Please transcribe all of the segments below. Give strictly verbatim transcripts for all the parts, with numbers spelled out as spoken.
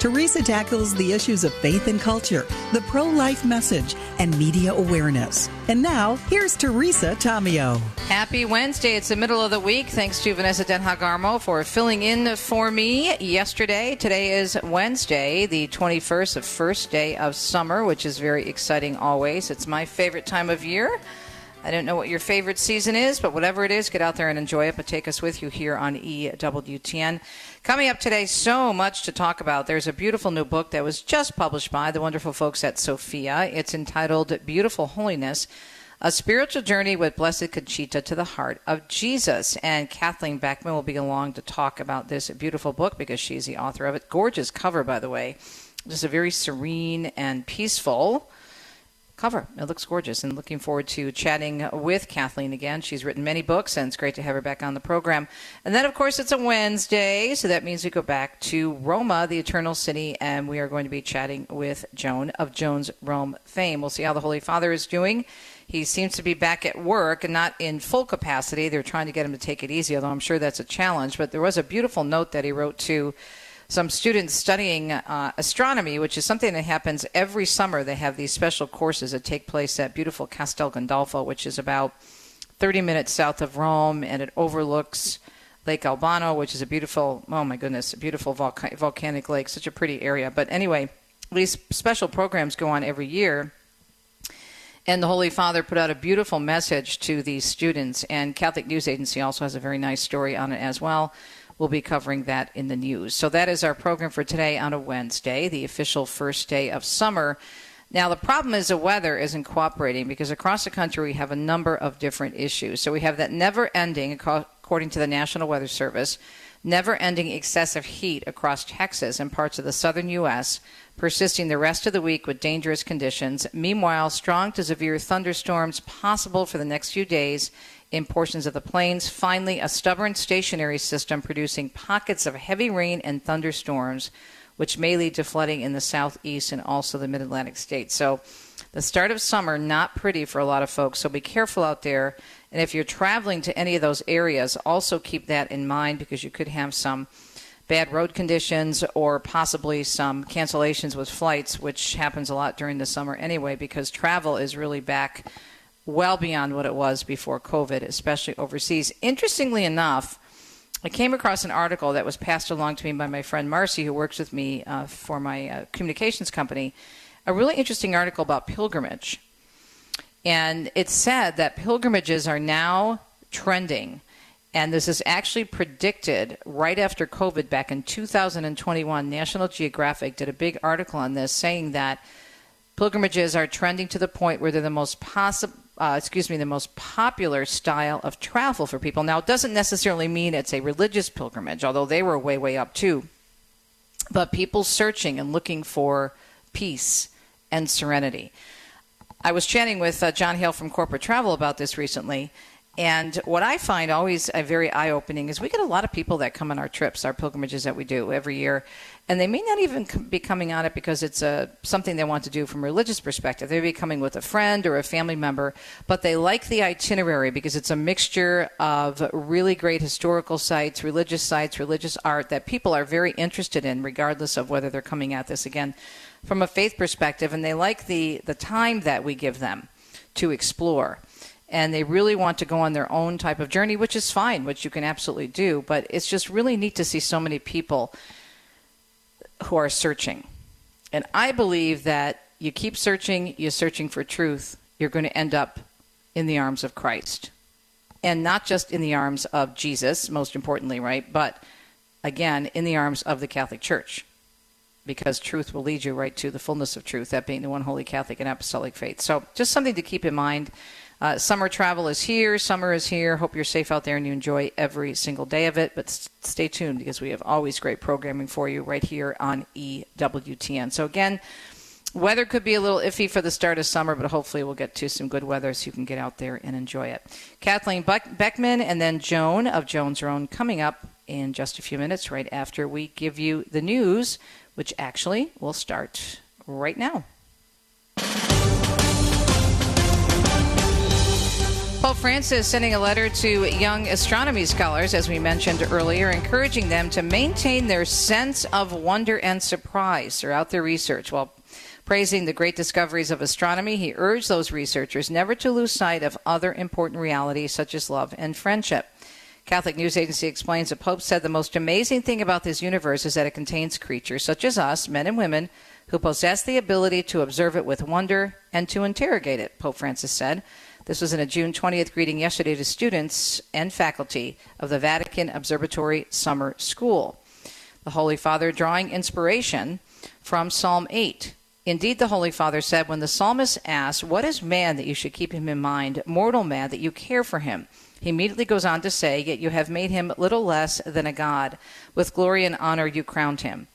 Teresa tackles the issues of faith and culture, the pro-life message, and media awareness. And now, here's Teresa Tomeo. Happy Wednesday. It's the middle of the week. Thanks to Vanessa Denha-Garmo for filling in for me yesterday. Today is Wednesday, the twenty-first, the first day of summer, which is very exciting always. It's my favorite time of year. I don't know what your favorite season is, but whatever it is, get out there and enjoy it, but take us with you here on E W T N. Coming up today, so much to talk about. There's a beautiful new book that was just published by the wonderful folks at Sophia. It's entitled Beautiful Holiness, A Spiritual Journey with Blessed Conchita to the Heart of Jesus. And Kathleen Beckman will be along to talk about this beautiful book because she's the author of it. Gorgeous cover, by the way. Just a very serene and peaceful cover. It looks gorgeous, and looking forward to chatting with Kathleen again. She's written many books, and it's great to have her back on the program. And then, of course, it's a Wednesday, so that means we go back to Roma, the Eternal City, and we are going to be chatting with Joan of Joan's Rome fame. We'll see how the Holy Father is doing. He seems to be back at work and not in full capacity. They're trying to get him to take it easy, although I'm sure that's a challenge. But there was a beautiful note that he wrote to some students studying uh, astronomy, which is something that happens every summer. They have these special courses that take place at beautiful Castel Gandolfo, which is about thirty minutes south of Rome, and it overlooks Lake Albano, which is a beautiful, oh my goodness, a beautiful volca- volcanic lake, such a pretty area. But anyway, these special programs go on every year, and the Holy Father put out a beautiful message to these students, and Catholic News Agency also has a very nice story on it as well. We'll be covering that in the news. So that is our program for today on a Wednesday, the official first day of summer. Now, the problem is the weather isn't cooperating because across the country we have a number of different issues. So we have that never-ending, according to the National Weather Service, never-ending excessive heat across Texas and parts of the southern U S, persisting the rest of the week with dangerous conditions. Meanwhile, strong to severe thunderstorms possible for the next few days in portions of the plains. Finally, a stubborn stationary system producing pockets of heavy rain and thunderstorms, which may lead to flooding in the southeast and also the mid-Atlantic states. So the start of summer, not pretty for a lot of folks, so be careful out there. And if you're traveling to any of those areas, also keep that in mind because you could have some bad road conditions or possibly some cancellations with flights, which happens a lot during the summer anyway because travel is really back well beyond what it was before COVID, especially overseas. Interestingly enough, I came across an article that was passed along to me by my friend Marcy, who works with me uh, for my uh, communications company, a really interesting article about pilgrimage. And it said that pilgrimages are now trending. And this is actually predicted right after COVID back in two thousand twenty-one. National Geographic did a big article on this saying that pilgrimages are trending to the point where they're the most possible, Uh, excuse me, the most popular style of travel for people. Now, it doesn't necessarily mean it's a religious pilgrimage, although they were way, way up too. But people searching and looking for peace and serenity. I was chatting with uh, John Hale from Corporate Travel about this recently. And what I find always uh, very eye-opening is we get a lot of people that come on our trips, our pilgrimages that we do every year. And they may not even be coming on it because it's a, something they want to do from a religious perspective. They may be coming with a friend or a family member, but they like the itinerary because it's a mixture of really great historical sites, religious sites, religious art that people are very interested in regardless of whether they're coming at this, again, from a faith perspective. And they like the, the time that we give them to explore. And they really want to go on their own type of journey, which is fine, which you can absolutely do. But it's just really neat to see so many people who are searching. And I believe that you keep searching, you're searching for truth, you're going to end up in the arms of Christ. And not just in the arms of Jesus, most importantly, right? But again, in the arms of the Catholic Church. Because truth will lead you right to the fullness of truth, that being the one holy Catholic and apostolic faith. So just something to keep in mind. Uh, summer travel is here. Summer is here. Hope you're safe out there and you enjoy every single day of it. But s- stay tuned because we have always great programming for you right here on E W T N. So again, Weather could be a little iffy for the start of summer, but hopefully we'll get to some good weather so you can get out there and enjoy it. Kathleen Beckman and then Joan of Joan's Rome coming up in just a few minutes right after we give you the news, which actually will start right now. Pope Francis sending a letter to young astronomy scholars, as we mentioned earlier, encouraging them to maintain their sense of wonder and surprise throughout their research. While praising the great discoveries of astronomy, he urged those researchers never to lose sight of other important realities such as love and friendship. Catholic News Agency explains the Pope said the most amazing thing about this universe is that it contains creatures such as us, men and women, who possess the ability to observe it with wonder and to interrogate it, Pope Francis said. This was in a June twentieth greeting yesterday to students and faculty of the Vatican Observatory Summer School. The Holy Father drawing inspiration from Psalm eight. Indeed, the Holy Father said, when the psalmist asked, what is man that you should keep him in mind, mortal man that you care for him? He immediately goes on to say, yet you have made him little less than a god. With glory and honor you crowned him.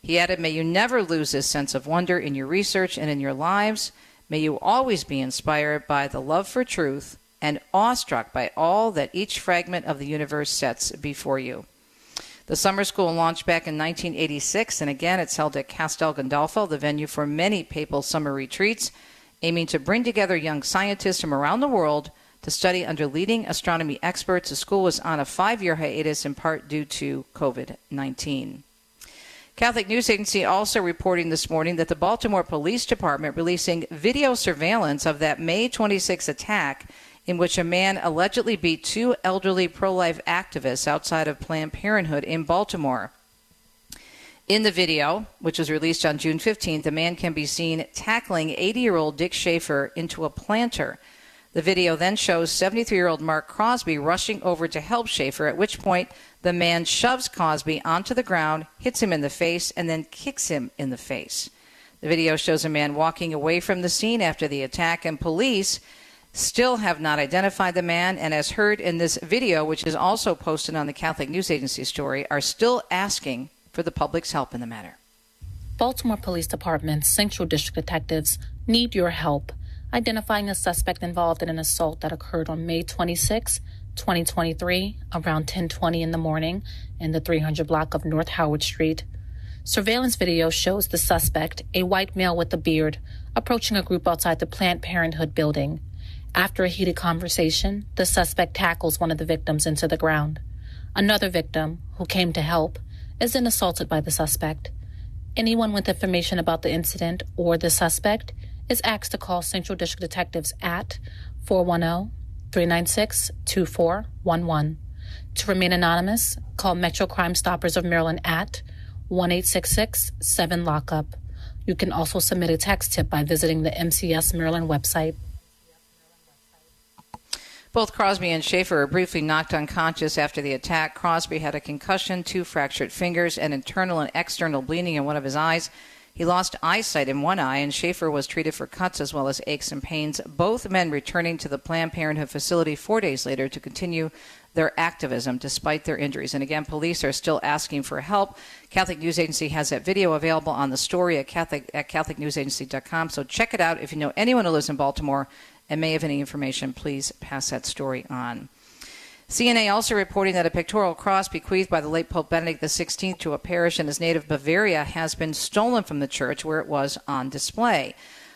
He added, may you never lose this sense of wonder in your research and in your lives. May you always be inspired by the love for truth and awestruck by all that each fragment of the universe sets before you. The summer school launched back in nineteen eighty-six, and again it's held at Castel Gandolfo, the venue for many papal summer retreats, aiming to bring together young scientists from around the world to study under leading astronomy experts. The school was on a five-year hiatus in part due to COVID nineteen. Catholic News Agency also reporting this morning that the Baltimore Police Department releasing video surveillance of that May twenty-sixth attack in which a man allegedly beat two elderly pro-life activists outside of Planned Parenthood in Baltimore. In the video, which was released on June fifteenth, a man can be seen tackling eighty-year-old Dick Schaefer into a planter. The video then shows seventy-three-year-old Mark Crosby rushing over to help Schaefer, at which point the man shoves Crosby onto the ground, hits him in the face, and then kicks him in the face. The video shows a man walking away from the scene after the attack, and police still have not identified the man, and as heard in this video, which is also posted on the Catholic News Agency story, are still asking for the public's help in the matter. Baltimore Police Department's Central District detectives need your help identifying a suspect involved in an assault that occurred on May twenty-sixth, twenty twenty-three, around ten twenty in the morning in the three hundred block of North Howard Street. Surveillance video shows the suspect, a white male with a beard, approaching a group outside the Planned Parenthood building. After a heated conversation, the suspect tackles one of the victims into the ground. Another victim, who came to help, is then assaulted by the suspect. Anyone with information about the incident or the suspect is asked to call Central District Detectives at four one zero, three nine six, two four one one. To remain anonymous, call Metro Crime Stoppers of Maryland at one eight six six, seven lockup. You can also submit a text tip by visiting the M C S Maryland website. Both Crosby and Schaefer were briefly knocked unconscious after the attack. Crosby had a concussion, two fractured fingers, and internal and external bleeding in one of his eyes. He lost eyesight in one eye, and Schaefer was treated for cuts as well as aches and pains, both men returning to the Planned Parenthood facility four days later to continue their activism despite their injuries. And again, police are still asking for help. Catholic News Agency has that video available on the story at, Catholic, at Catholic News Agency dot com, so check it out. If you know anyone who lives in Baltimore and may have any information, please pass that story on. C N A also reporting that a pictorial cross bequeathed by the late Pope Benedict the sixteenth to a parish in his native Bavaria has been stolen from the church where it was on display.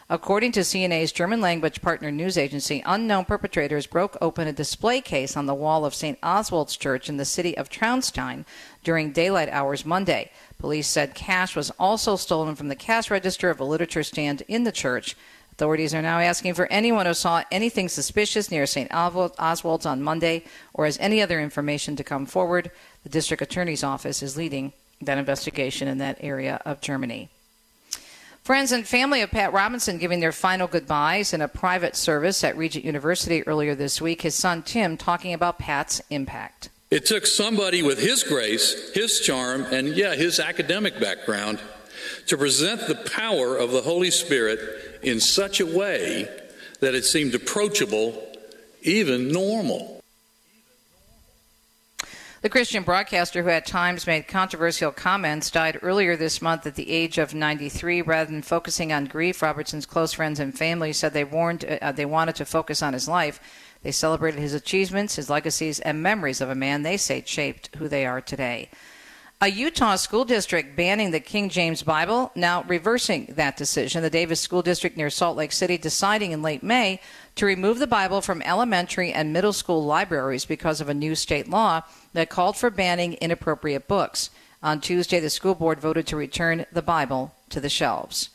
According to C N A's German-language partner news agency, unknown perpetrators broke open a display case on the wall of Saint Oswald's Church in the city of Traunstein during daylight hours Monday. Police said cash was also stolen from the cash register of a literature stand in the church. Authorities are now asking for anyone who saw anything suspicious near Saint Oswald's on Monday or has any other information to come forward. The district attorney's office is leading that investigation in that area of Germany. Friends and family of Pat Robinson giving their final goodbyes in a private service at Regent University earlier this week. His son Tim talking about Pat's impact. It took somebody with his grace, his charm, and yeah, his academic background to present the power of the Holy Spirit in such a way that it seemed approachable, even normal. The Christian broadcaster, who at times made controversial comments, died earlier this month at the age of ninety-three. Rather than focusing on grief, Robertson's close friends and family said they warned uh, they wanted to focus on his life. They celebrated his achievements, his legacies, and memories of a man they say shaped who they are today. A Utah school district banning the King James Bible, now reversing that decision. The Davis School District near Salt Lake City deciding in late May to remove the Bible from elementary and middle school libraries because of a new state law that called for banning inappropriate books. On Tuesday, the school board voted to return the Bible to the shelves.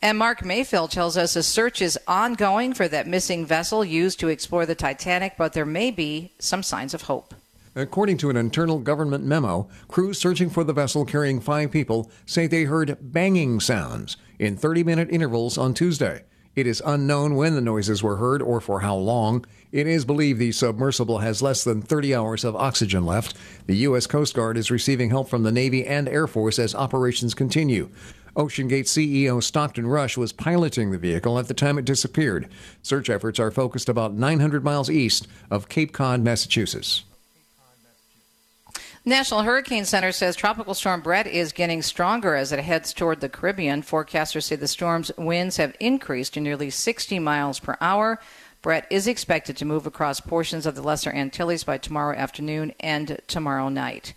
And Mark Mayfield tells us a search is ongoing for that missing vessel used to explore the Titanic, but there may be some signs of hope. According to an internal government memo, crews searching for the vessel carrying five people say they heard banging sounds in thirty-minute intervals on Tuesday. It is unknown when the noises were heard or for how long. It is believed the submersible has less than thirty hours of oxygen left. The U S Coast Guard is receiving help from the Navy and Air Force as operations continue. OceanGate C E O Stockton Rush was piloting the vehicle at the time it disappeared. Search efforts are focused about nine hundred miles east of Cape Cod, Massachusetts. National Hurricane Center says Tropical Storm Brett is getting stronger as it heads toward the Caribbean. Forecasters say the storm's winds have increased to nearly sixty miles per hour. Brett is expected to move across portions of the Lesser Antilles by tomorrow afternoon and tomorrow night.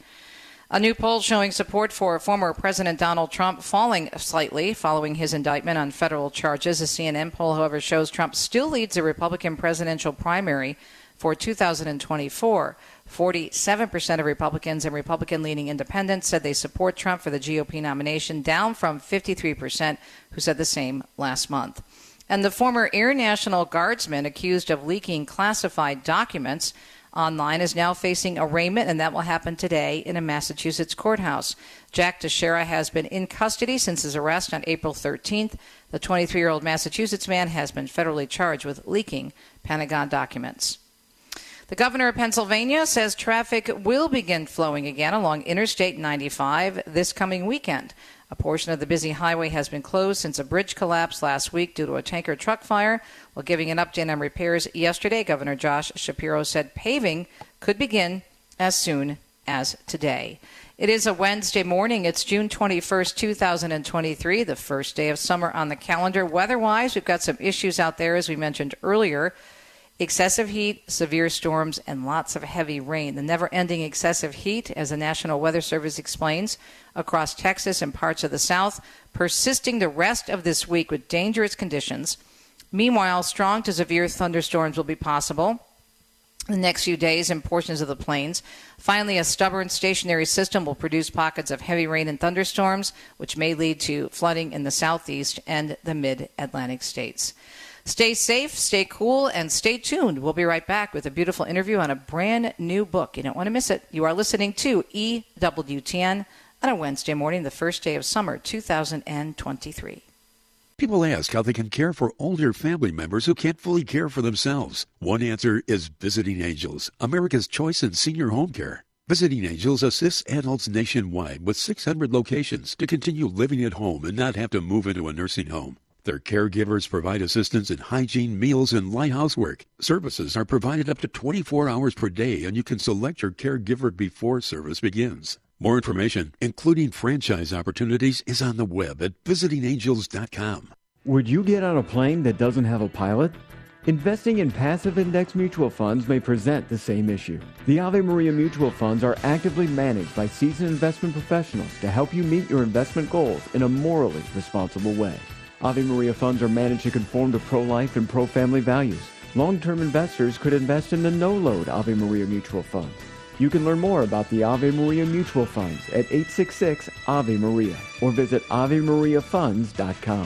A new poll showing support for former President Donald Trump falling slightly following his indictment on federal charges. A C N N poll, however, shows Trump still leads the Republican presidential primary for two thousand twenty-four. forty-seven percent of Republicans and Republican-leaning independents said they support Trump for the G O P nomination, down from fifty-three percent who said the same last month. And the former Air National Guardsman accused of leaking classified documents online is now facing arraignment, and that will happen today in a Massachusetts courthouse. Jack Teixeira has been in custody since his arrest on April thirteenth. The twenty-three-year-old Massachusetts man has been federally charged with leaking Pentagon documents. The governor of Pennsylvania says traffic will begin flowing again along Interstate ninety-five this coming weekend. A portion of the busy highway has been closed since a bridge collapsed last week due to a tanker truck fire. While giving an update on repairs yesterday, Governor Josh Shapiro said paving could begin as soon as today. It is a Wednesday morning. It's June twenty-first, two thousand twenty-three, the first day of summer on the calendar. Weather-wise, we've got some issues out there, as we mentioned earlier. Excessive heat, severe storms, and lots of heavy rain. The never-ending excessive heat, as the National Weather Service explains, across Texas and parts of the South, persisting the rest of this week with dangerous conditions. Meanwhile, strong to severe thunderstorms will be possible the next few days in portions of the plains. Finally, a stubborn stationary system will produce pockets of heavy rain and thunderstorms, which may lead to flooding in the southeast and the mid-Atlantic states. Stay safe, stay cool, and stay tuned. We'll be right back with a beautiful interview on a brand new book. You don't want to miss it. You are listening to E W T N on a Wednesday morning, the first day of summer, two thousand twenty-three. People ask how they can care for older family members who can't fully care for themselves. One answer is Visiting Angels, America's choice in senior home care. Visiting Angels assists adults nationwide with six hundred locations to continue living at home and not have to move into a nursing home. Their caregivers provide assistance in hygiene, meals, and light housework. Services are provided up to twenty-four hours per day, and you can select your caregiver before service begins. More information, including franchise opportunities, is on the web at visiting angels dot com. Would you get on a plane that doesn't have a pilot? Investing in passive index mutual funds may present the same issue. The Ave Maria mutual funds are actively managed by seasoned investment professionals to help you meet your investment goals in a morally responsible way. Ave Maria funds are managed to conform to pro-life and pro-family values. Long-term investors could invest in the no-load Ave Maria mutual funds. You can learn more about the Ave Maria mutual funds at eight six six, A V E Maria or visit Ave Maria Funds dot com.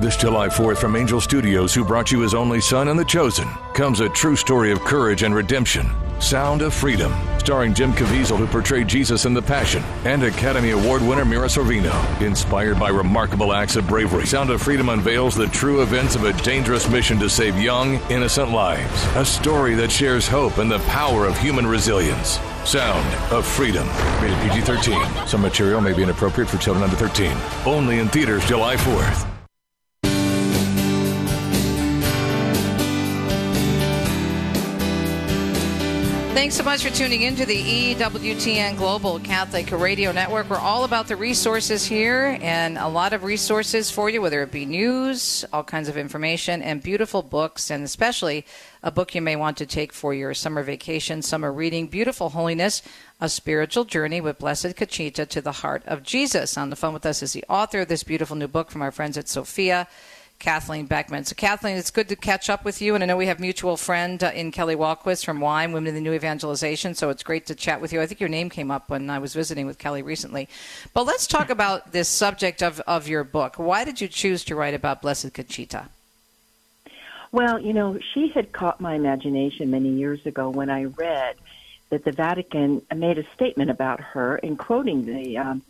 This July fourth from Angel Studios, who brought you His Only Son and The Chosen, comes a true story of courage and redemption. Sound of Freedom. starring Jim Caviezel, who portrayed Jesus in The Passion, and Academy Award winner Mira Sorvino. Inspired by remarkable acts of bravery, Sound of Freedom unveils the true events of a dangerous mission to save young, innocent lives. A story that shares hope and the power of human resilience. Sound of Freedom. Rated P G thirteen. Some material may be inappropriate for children under thirteen. Only in theaters July fourth. Thanks so much for tuning in to the E W T N Global Catholic Radio Network. We're all about the resources here, and a lot of resources for you, whether it be news, all kinds of information, and beautiful books, and especially a book you may want to take for your summer vacation, summer reading, Beautiful Holiness, A Spiritual Journey with Blessed Conchita to the Heart of Jesus. On the phone with us is the author of this beautiful new book from our friends at Sophia, Kathleen Beckman. So, Kathleen, it's good to catch up with you. And I know we have mutual friend uh, in Kelly Walquist from W I M E, Women in the New Evangelization. So it's great to chat with you. I think your name came up when I was visiting with Kelly recently. But let's talk about this subject of, of your book. Why did you choose to write about Blessed Conchita? Well, you know, she had caught my imagination many years ago when I read that the Vatican made a statement about her. And quoting the, um,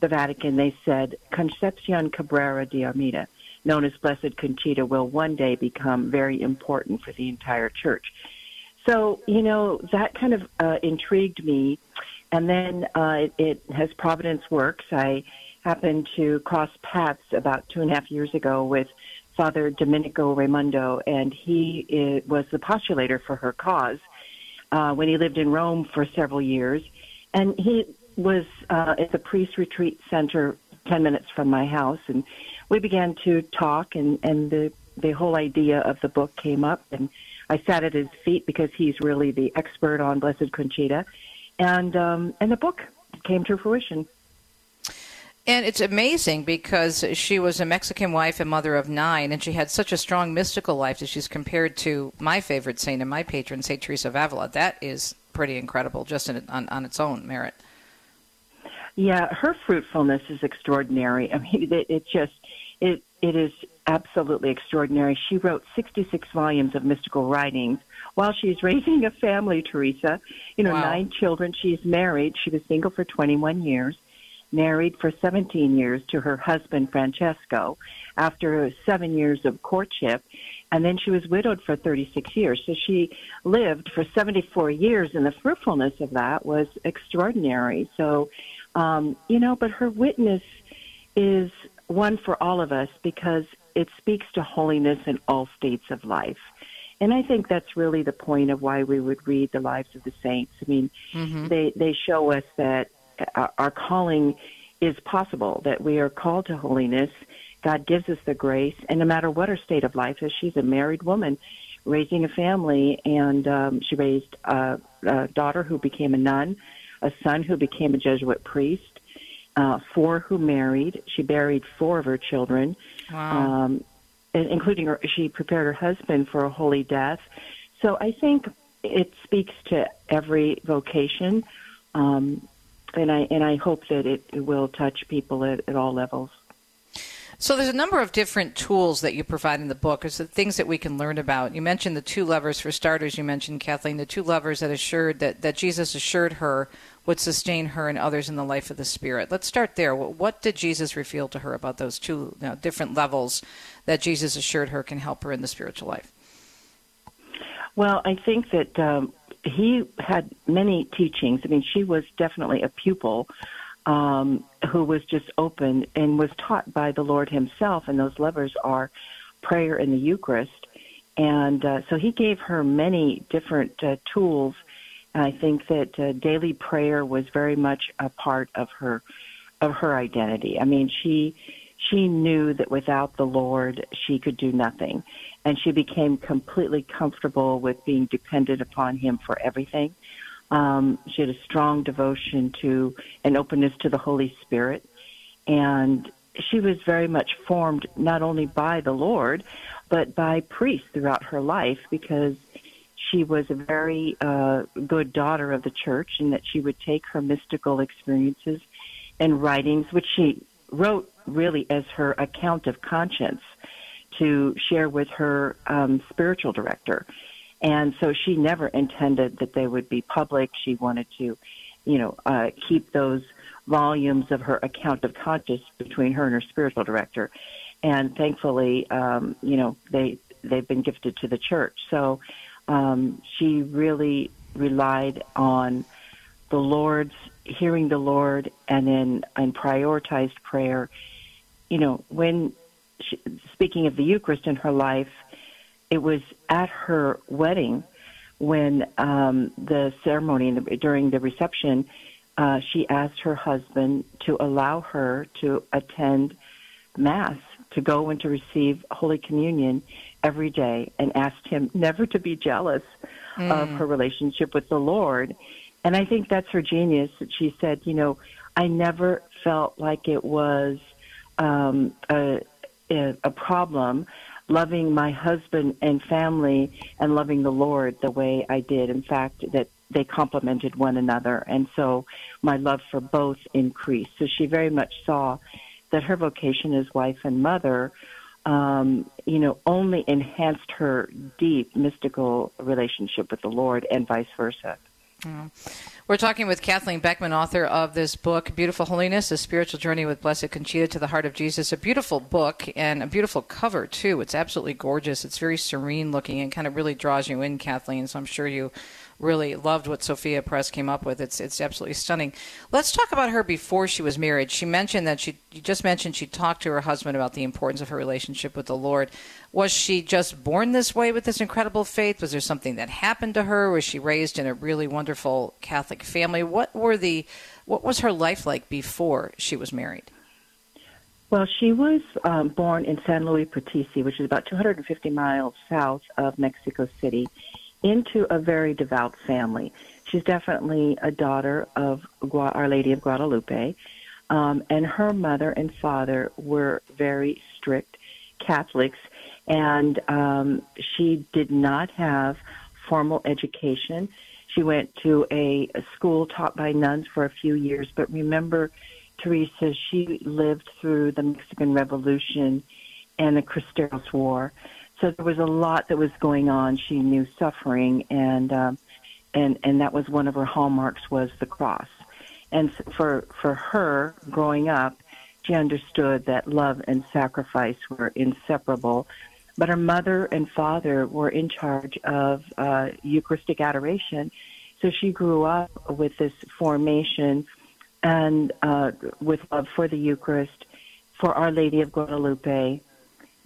the Vatican, they said, Concepcion Cabrera de Armida, known as Blessed Conchita, will one day become very important for the entire church. So, you know, that kind of uh, intrigued me. And then uh, it, it has Providence Works. I happened to cross paths about two and a half years ago with Father Domenico Raimondo, and he it, was the postulator for her cause uh, when he lived in Rome for several years. And he was uh, at the Priest Retreat Center ten minutes from my house, and we began to talk, and, and the, the whole idea of the book came up, and I sat at his feet because he's really the expert on Blessed Conchita, and um, and the book came to fruition. And it's amazing because she was a Mexican wife and mother of nine, and she had such a strong mystical life that she's compared to my favorite saint and my patron, Saint Teresa of Avila. That is pretty incredible, just in, on, on its own merit. Yeah, her fruitfulness is extraordinary. I mean, it, it just, it it is absolutely extraordinary. She wrote sixty-six volumes of mystical writings while she's raising a family, Teresa. You know, wow. Nine children. She's married. She was single for twenty-one years, married for seventeen years to her husband, Francesco, after seven years of courtship. And then she was widowed for thirty-six years. So she lived for seventy-four years, and the fruitfulness of that was extraordinary. So, Um, you know, but her witness is one for all of us because it speaks to holiness in all states of life. And I think that's really the point of why we would read the lives of the saints. I mean, mm-hmm. they, they show us that our calling is possible, that we are called to holiness. God gives us the grace, and no matter what her state of life is, she's a married woman raising a family, and um, she raised a, a daughter who became a nun, a son who became a Jesuit priest, uh, four who married. She buried four of her children, wow. um, including her, she prepared her husband for a holy death. So I think it speaks to every vocation, um, and I and I hope that it, it will touch people at, at all levels. So there's a number of different tools that you provide in the book. It's the things that we can learn about. You mentioned the two lovers. For starters, you mentioned, Kathleen, the two lovers that assured that, that Jesus assured her would sustain her and others in the life of the Spirit. Let's start there. What did Jesus reveal to her about those two you know, different levels that Jesus assured her can help her in the spiritual life? Well, I think that um, he had many teachings. I mean, she was definitely a pupil Um, who was just open and was taught by the Lord himself, and those levers are prayer and the Eucharist. And uh, so he gave her many different uh, tools, and I think that uh, daily prayer was very much a part of her of her identity. I mean, she she knew that without the Lord, she could do nothing, and she became completely comfortable with being dependent upon him for everything. Um, she had a strong devotion to an openness to the Holy Spirit, and she was very much formed not only by the Lord, but by priests throughout her life, because she was a very uh, good daughter of the church, and that she would take her mystical experiences and writings, which she wrote really as her account of conscience, to share with her um, spiritual director. And so she never intended that they would be public. She wanted to, you know, uh, keep those volumes of her account of conscience between her and her spiritual director. And thankfully, um, you know, they, they've been gifted to the church. So um, she really relied on the Lord's, hearing the Lord, and then and prioritized prayer. You know, when she, speaking of the Eucharist in her life, it was at her wedding when um, the ceremony, during the reception, uh, she asked her husband to allow her to attend Mass, to go and to receive Holy Communion every day, and asked him never to be jealous mm. of her relationship with the Lord. And I think that's her genius. She said, you know, I never felt like it was um, a, a problem loving my husband and family and loving the Lord the way I did. In fact, that they complemented one another. And so my love for both increased. So she very much saw that her vocation as wife and mother, um, you know, only enhanced her deep mystical relationship with the Lord, and vice versa. Mm. We're talking with Kathleen Beckman, author of this book, Beautiful Holiness, A Spiritual Journey with Blessed Conchita to the Heart of Jesus. A beautiful book, and a beautiful cover, too. It's absolutely gorgeous. It's very serene looking and kind of really draws you in, Kathleen, so I'm sure you really loved what Sophia Press came up with. It's it's absolutely stunning. Let's talk about her before she was married. She mentioned that she, you just mentioned she talked to her husband about the importance of her relationship with the Lord. Was she just born this way with this incredible faith? Was there something that happened to her? Was she raised in a really wonderful Catholic family? What were the, what was her life like before she was married? Well, she was um, born in San Luis Potosí, which is about two hundred fifty miles south of Mexico City, into a very devout family. She's definitely a daughter of Gua- Our Lady of Guadalupe, um, and her mother and father were very strict Catholics, and um, she did not have formal education. She went to a, a school taught by nuns for a few years, but remember, Teresa, she lived through the Mexican Revolution and the Cristeros War. So there was a lot that was going on. She knew suffering, and um, and and that was one of her hallmarks, was the cross. And for for her, growing up, she understood that love and sacrifice were inseparable. But her mother and father were in charge of uh, Eucharistic adoration, so she grew up with this formation and uh, with love for the Eucharist, for Our Lady of Guadalupe,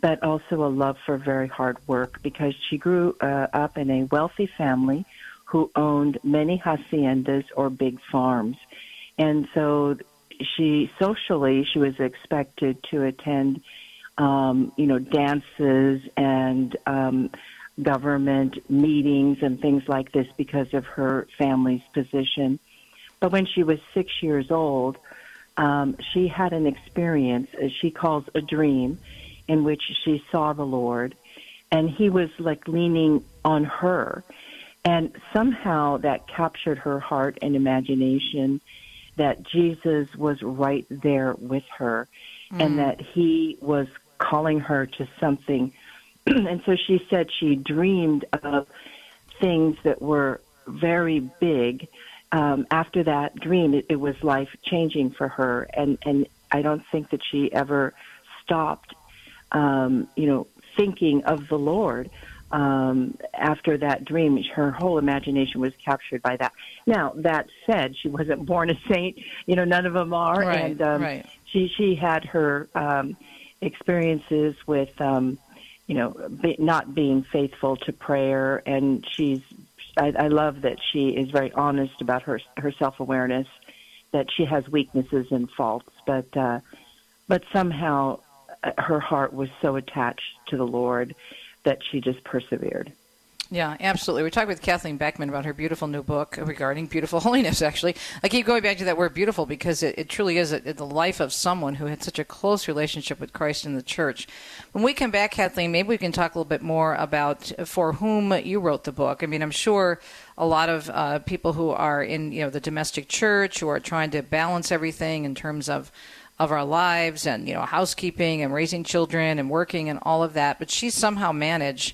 but also a love for very hard work, because she grew uh, up in a wealthy family who owned many haciendas or big farms. And so she socially, she was expected to attend, um, you know, dances and um, government meetings and things like this because of her family's position. But when she was six years old, um, she had an experience, as she calls a dream, in which she saw the Lord, and he was like leaning on her. And somehow that captured her heart and imagination, that Jesus was right there with her mm. and that he was calling her to something. And so she said she dreamed of things that were very big. Um, after that dream, it, it was life-changing for her, and, and I don't think that she ever stopped Um, you know, thinking of the Lord um, after that dream. Her whole imagination was captured by that. Now, that said, she wasn't born a saint. You know, none of them are. Right, and um, right. she, she had her um, experiences with, um, you know, be, not being faithful to prayer. And she's, I, I love that she is very honest about her, her self-awareness, that she has weaknesses and faults. But, uh, but somehow her heart was so attached to the Lord that she just persevered. Yeah, absolutely. We're talking with Kathleen Beckman about her beautiful new book regarding beautiful holiness, actually. I keep going back to that word beautiful, because it, it truly is a, the life of someone who had such a close relationship with Christ and the church. When we come back, Kathleen, maybe we can talk a little bit more about for whom you wrote the book. I mean, I'm sure a lot of uh, people who are in, you know, the domestic church, who are trying to balance everything in terms of of our lives and, you know, housekeeping and raising children and working and all of that. But she somehow managed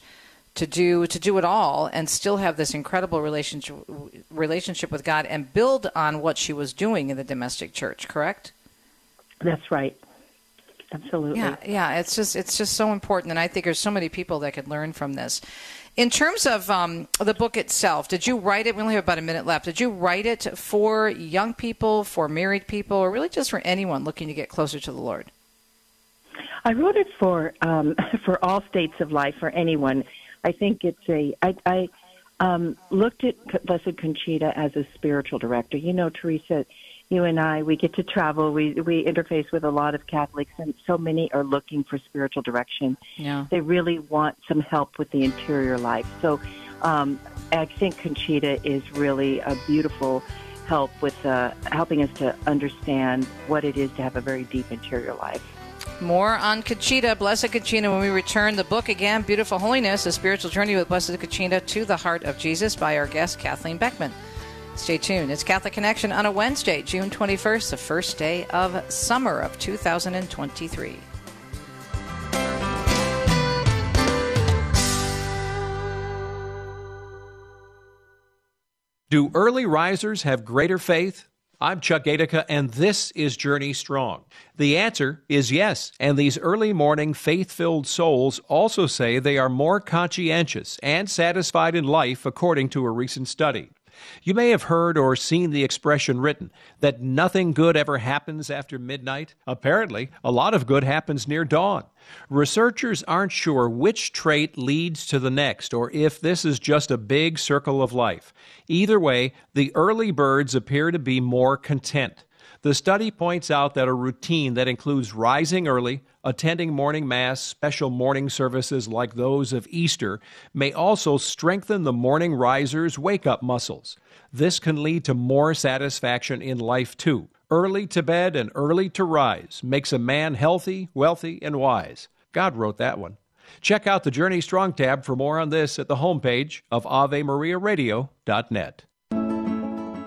to do to do it all and still have this incredible relationship relationship with God and build on what she was doing in the domestic church, correct? That's right. Absolutely. Yeah, yeah, it's just it's just so important, and I think there's so many people that could learn from this. In terms of um, the book itself, did you write it? We only have about a minute left. Did you write it for young people, for married people, or really just for anyone looking to get closer to the Lord? I wrote it for um, for all states of life, for anyone. I think it's a. I, I um, looked at Blessed Conchita as a spiritual director. You know, Teresa. You and I, we get to travel. We we interface with a lot of Catholics, and so many are looking for spiritual direction. Yeah. They really want some help with the interior life. So um, I think Conchita is really a beautiful help with uh, helping us to understand what it is to have a very deep interior life. More on Conchita, Blessed Conchita, when we return. The book again, Beautiful Holiness, A Spiritual Journey with Blessed Conchita to the Heart of Jesus by our guest, Kathleen Beckman. Stay tuned. It's Catholic Connection on a Wednesday, June twenty-first, the first day of summer of two thousand twenty-three. Do early risers have greater faith? I'm Chuck Gatica, and this is Journey Strong. The answer is yes, and these early morning faith-filled souls also say they are more conscientious and satisfied in life, according to a recent study. You may have heard or seen the expression written that nothing good ever happens after midnight. Apparently, a lot of good happens near dawn. Researchers aren't sure which trait leads to the next or if this is just a big circle of life. Either way, the early birds appear to be more content. The study points out that a routine that includes rising early, attending morning mass, special morning services like those of Easter, may also strengthen the morning riser's wake-up muscles. This can lead to more satisfaction in life, too. Early to bed and early to rise makes a man healthy, wealthy, and wise. God wrote that one. Check out the Journey Strong tab for more on this at the homepage of Ave Maria Radio dot net.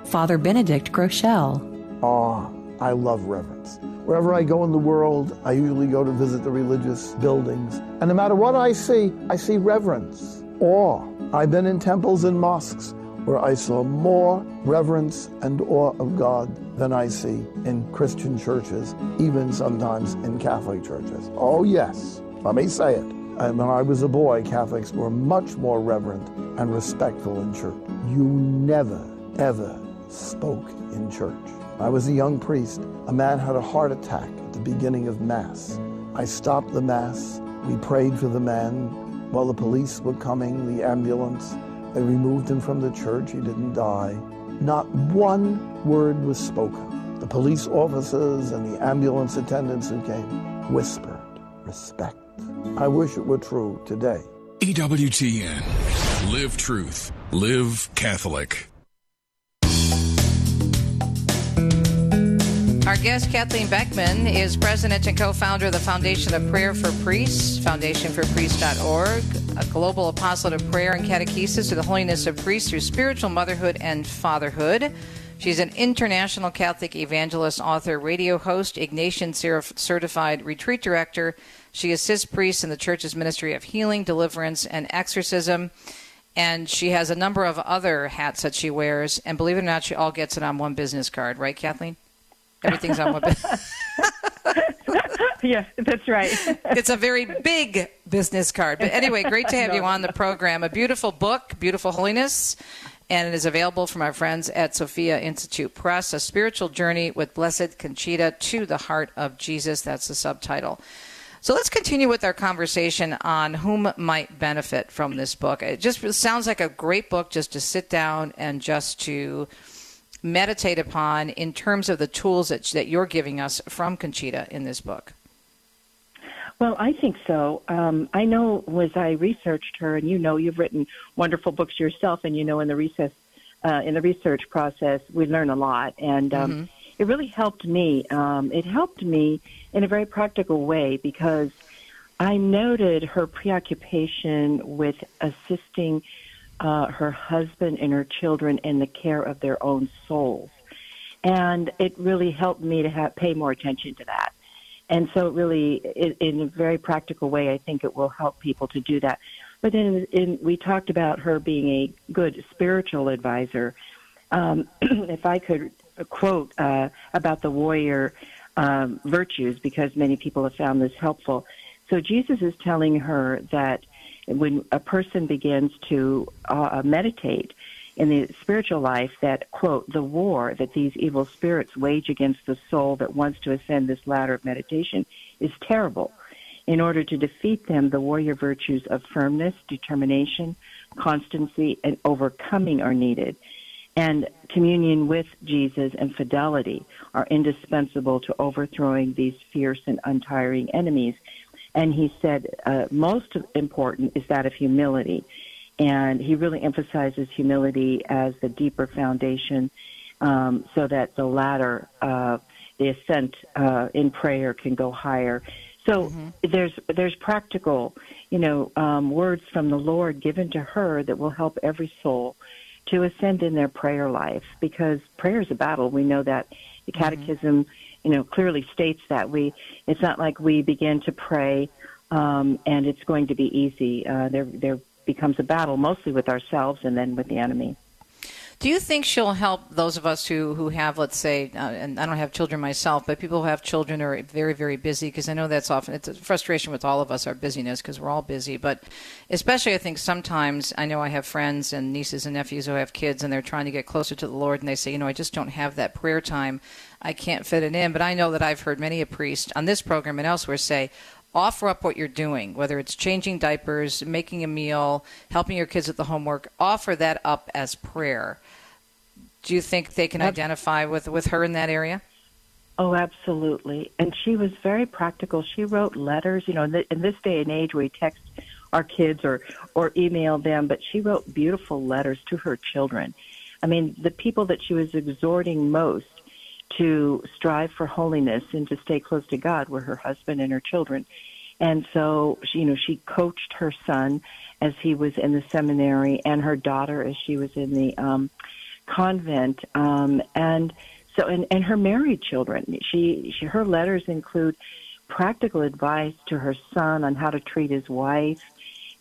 Father Benedict Groeschel. Awe. I love reverence. Wherever I go in the world, I usually go to visit the religious buildings. And no matter what I see, I see reverence, awe. I've been in temples and mosques where I saw more reverence and awe of God than I see in Christian churches, even sometimes in Catholic churches. Oh, yes, let me say it. And when I was a boy, Catholics were much more reverent and respectful in church. You never, ever spoke in church. I was a young priest. A man had a heart attack at the beginning of Mass. I stopped the Mass. We prayed for the man while the police were coming, the ambulance. They removed him from the church. He didn't die. Not one word was spoken. The police officers and the ambulance attendants who came whispered respect. I wish it were true today. E W T N. Live truth. Live Catholic. Our guest, Kathleen Beckman, is president and co-founder of the Foundation of Prayer for Priests, foundation for priests dot org, a global apostolate of prayer and catechesis to the holiness of priests through spiritual motherhood and fatherhood. She's an international Catholic evangelist, author, radio host, Ignatian certified retreat director. She assists priests in the Church's ministry of healing, deliverance, and exorcism. And she has a number of other hats that she wears. And believe it or not, she all gets it on one business card. Right, Kathleen? Everything's on one business. Yeah, that's right. It's a very big business card. But anyway, great to have no. you on the program. A beautiful book, Beautiful Holiness, and it is available from our friends at Sophia Institute Press, A Spiritual Journey with Blessed Conchita to the Heart of Jesus. That's the subtitle. So let's continue with our conversation on whom might benefit from this book. It just sounds like a great book just to sit down and just to meditate upon in terms of the tools that, that you're giving us from Conchita in this book. Well, I think so. Um, I know as I researched her, and you know you've written wonderful books yourself, and you know in the recess, uh, in the research process we learn a lot, and um, mm-hmm. it really helped me. Um, it helped me in a very practical way because I noted her preoccupation with assisting Uh, her husband and her children in the care of their own souls. And it really helped me to have, pay more attention to that. And so it really, it, in a very practical way, I think it will help people to do that. But then in, we talked about her being a good spiritual advisor. Um, if I could quote uh, about the warrior um, virtues, because many people have found this helpful. So Jesus is telling her that when a person begins to uh, meditate in the spiritual life, that, quote, the war that these evil spirits wage against the soul that wants to ascend this ladder of meditation is terrible. In order to defeat them, the warrior virtues of firmness, determination, constancy, and overcoming are needed. And communion with Jesus and fidelity are indispensable to overthrowing these fierce and untiring enemies. And he said uh, most important is that of humility. And he really emphasizes humility as the deeper foundation um, so that the latter, uh, the ascent uh, in prayer can go higher. So mm-hmm. there's there's practical, you know, um, words from the Lord given to her that will help every soul to ascend in their prayer life, because prayer is a battle. We know that the Catechism, mm-hmm. you know, clearly states that. We it's not like we begin to pray um, and it's going to be easy. Uh, there there becomes a battle, mostly with ourselves and then with the enemy. Do you think she'll help those of us who, who have, let's say, uh, and I don't have children myself, but people who have children are very, very busy, because I know that's often, it's a frustration with all of us, our busyness, because we're all busy. But especially I think sometimes, I know I have friends and nieces and nephews who have kids, and they're trying to get closer to the Lord, and they say, you know, I just don't have that prayer time. I can't fit it in. But I know that I've heard many a priest on this program and elsewhere say, offer up what you're doing, whether it's changing diapers, making a meal, helping your kids with the homework, offer that up as prayer. Do you think they can identify with, with her in that area? Oh, absolutely. And she was very practical. She wrote letters, you know, in, the, in this day and age we text our kids or, or email them, but she wrote beautiful letters to her children. I mean, the people that she was exhorting most to strive for holiness and to stay close to God were her husband and her children. And so, she, you know, she coached her son as he was in the seminary and her daughter as she was in the um, convent. Um, and so, and, and her married children, she, she, her letters include practical advice to her son on how to treat his wife.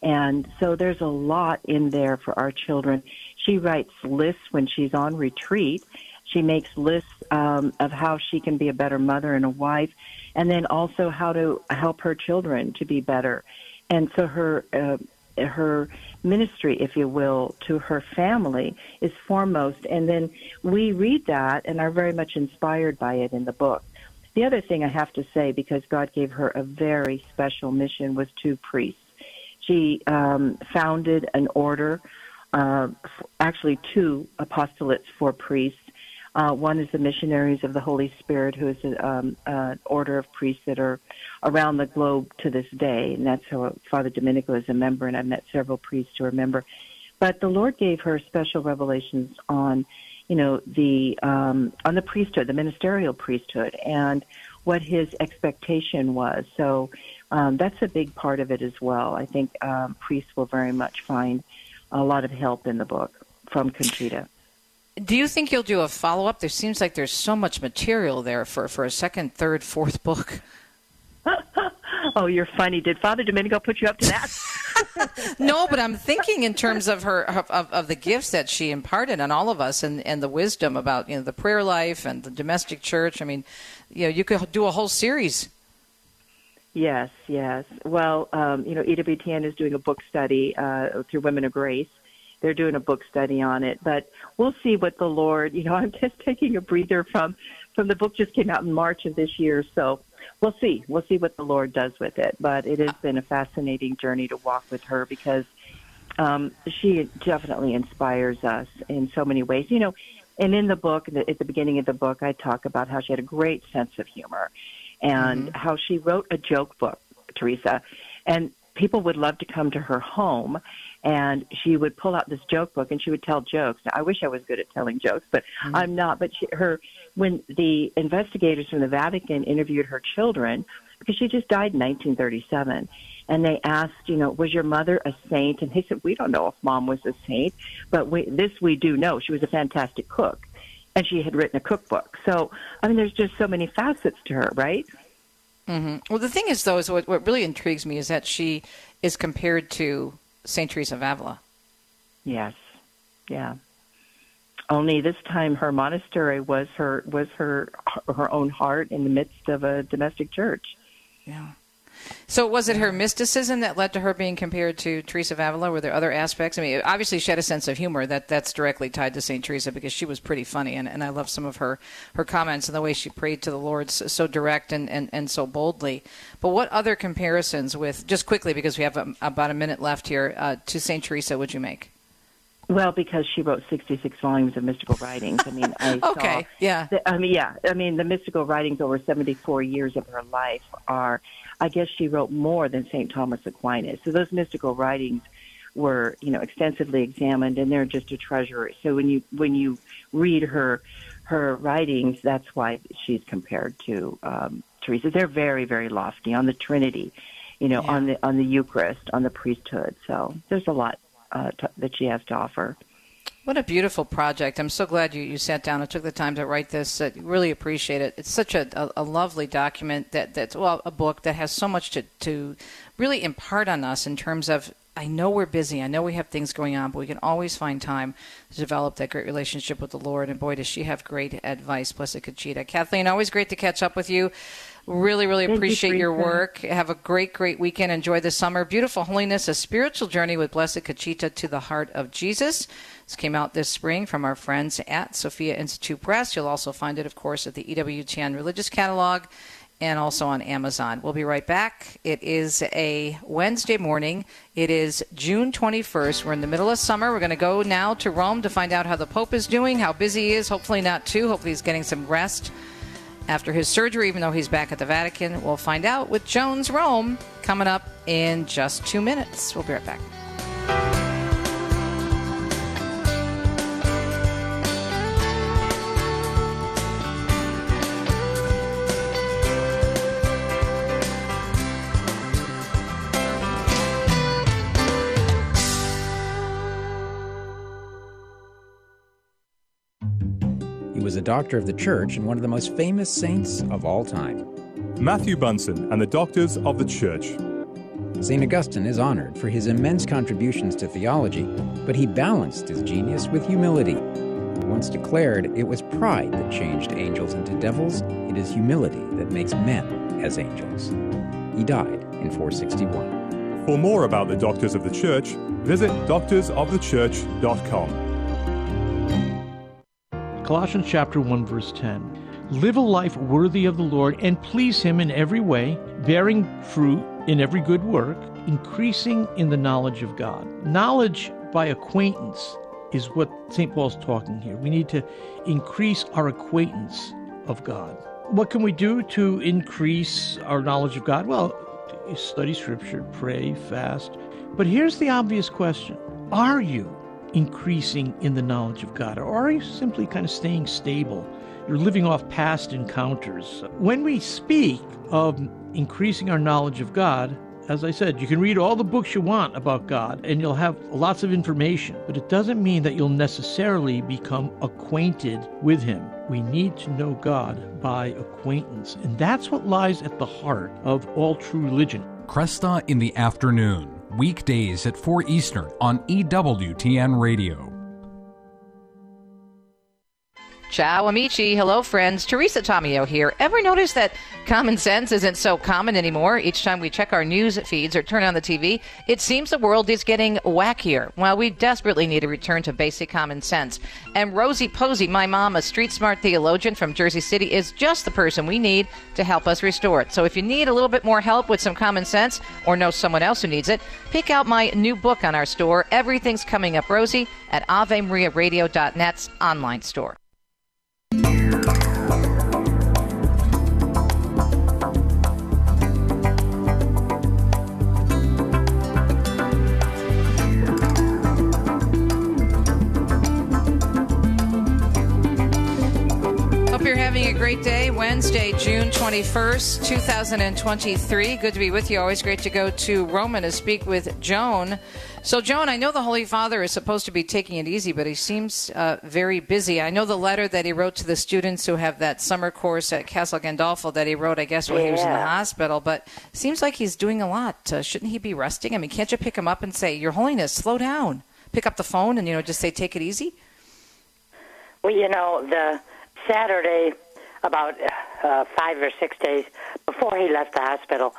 And so there's a lot in there for our children. She writes lists when she's on retreat. She makes lists um, of how she can be a better mother and a wife, and then also how to help her children to be better. And so her uh, her ministry, if you will, to her family is foremost. And then we read that and are very much inspired by it in the book. The other thing I have to say, because God gave her a very special mission, was two priests. She um, founded an order, uh, actually two apostolates for priests. Uh, one is the Missionaries of the Holy Spirit, who is an um, uh, order of priests that are around the globe to this day, and that's how Father Domenico is a member, and I've met several priests who are a member. But the Lord gave her special revelations on, you know, the um, on the priesthood, the ministerial priesthood, and what his expectation was. So um, that's a big part of it as well. I think um, priests will very much find a lot of help in the book from Conchita. Do you think you'll do a follow-up? There seems like there's so much material there for, for a second, third, fourth book. Oh, you're funny. Did Father Domenico put you up to that? No, but I'm thinking in terms of her of, of the gifts that she imparted on all of us, and, and the wisdom about, you know, the prayer life and the domestic church. I mean, you know, you could do a whole series. Yes, yes. Well, um, you know, E W T N is doing a book study uh, through Women of Grace. They're doing a book study on it, but we'll see what the Lord, you know, I'm just taking a breather from, from the book just came out in March of this year. So we'll see, we'll see what the Lord does with it. But it has been a fascinating journey to walk with her, because um, she definitely inspires us in so many ways, you know, and in the book, at the beginning of the book, I talk about how she had a great sense of humor and mm-hmm. how she wrote a joke book, Teresa, and people would love to come to her home. And she would pull out this joke book, and she would tell jokes. Now, I wish I was good at telling jokes, but mm-hmm. I'm not. But she, her, when the investigators from the Vatican interviewed her children, because she just died in nineteen thirty-seven, and they asked, you know, was your mother a saint? And they said, we don't know if Mom was a saint, but we, this we do know. She was a fantastic cook, and she had written a cookbook. So, I mean, there's just so many facets to her, right? Mm-hmm. Well, the thing is, though, is what, what really intrigues me is that she is compared to Saint Teresa of Avila. Yes, yeah. Only this time, her monastery was her was her her own heart in the midst of a domestic church. Yeah. So was it her mysticism that led to her being compared to Teresa of Avila? Were there other aspects? I mean, obviously she had a sense of humor. That, that's directly tied to Saint Teresa because she was pretty funny, and, and I love some of her, her comments and the way she prayed to the Lord so, so direct and, and, and so boldly. But what other comparisons with, just quickly because we have a, about a minute left here, uh, to Saint Teresa would you make? Well, because she wrote sixty-six volumes of mystical writings. I mean, I okay, saw, yeah. The, I mean, yeah. I mean, the mystical writings over seventy-four years of her life are, I guess she wrote more than Saint Thomas Aquinas. So those mystical writings were, you know, extensively examined, and they're just a treasure. So when you when you read her her writings, that's why she's compared to um, Teresa. They're very, very lofty on the Trinity, you know, yeah. on the on the Eucharist, on the priesthood. So there's a lot. Uh, t- that she has to offer. What a beautiful project. I'm so glad you, you sat down and took the time to write this. I really appreciate it. It's such a, a, a lovely document that, that's, well, a book that has so much to, to really impart on us in terms of, I know we're busy, I know we have things going on, but we can always find time to develop that great relationship with the Lord. And boy, does she have great advice, Blessed Conchita. Kathleen, always great to catch up with you. Really, really Thank appreciate you, your work. Have a great, great weekend. Enjoy the summer. Beautiful Holiness, a spiritual journey with Blessed Conchita to the heart of Jesus. This came out this spring from our friends at Sophia Institute Press. You'll also find it, of course, at the E W T N Religious Catalog and also on Amazon. We'll be right back. It is a Wednesday morning. It is June twenty-first. We're in the middle of summer. We're going to go now to Rome to find out how the Pope is doing, how busy he is, hopefully not too. Hopefully he's getting some rest after his surgery, even though he's back at the Vatican. We'll find out with Joan's Rome coming up in just two minutes. We'll be right back. Was a doctor of the church and one of the most famous saints of all time. Matthew Bunsen and the Doctors of the Church. Saint Augustine is honored for his immense contributions to theology, but he balanced his genius with humility. Once declared, it was pride that changed angels into devils. It is humility that makes men as angels. He died in four sixty-one. For more about the Doctors of the Church, visit doctors of the church dot com. Colossians chapter one, verse ten. Live a life worthy of the Lord and please Him in every way, bearing fruit in every good work, increasing in the knowledge of God. Knowledge by acquaintance is what Saint Paul's talking here. We need to increase our acquaintance of God. What can we do to increase our knowledge of God? Well, study Scripture, pray, fast. But here's the obvious question. Are you increasing in the knowledge of God? Or are you simply kind of staying stable? You're living off past encounters. When we speak of increasing our knowledge of God, as I said, you can read all the books you want about God and you'll have lots of information, but it doesn't mean that you'll necessarily become acquainted with Him. We need to know God by acquaintance, and that's what lies at the heart of all true religion. Cresta in the afternoon. Weekdays at four Eastern on E W T N Radio. Ciao amici. Hello, friends. Teresa Tomeo here. Ever notice that common sense isn't so common anymore? Each time we check our news feeds or turn on the T V, it seems the world is getting wackier. Well, we desperately need a return to basic common sense. And Rosie Posey, my mom, a street-smart theologian from Jersey City, is just the person we need to help us restore it. So if you need a little bit more help with some common sense or know someone else who needs it, pick out my new book on our store, Everything's Coming Up, Rosie, at Ave Maria Radio dot net's online store. you're having a great day. Wednesday, June twenty-first, two thousand twenty-three. Good to be with you. Always great to go to Rome and to speak with Joan. So, Joan, I know the Holy Father is supposed to be taking it easy, but he seems uh, very busy. I know the letter that he wrote to the students who have that summer course at Castel Gandolfo that he wrote, I guess, while yeah. he was in the hospital, but seems like he's doing a lot. Uh, shouldn't he be resting? I mean, can't you pick him up and say, Your Holiness, slow down. Pick up the phone and, you know, just say, take it easy? Well, you know, the Saturday, about uh, five or six days before he left the hospital,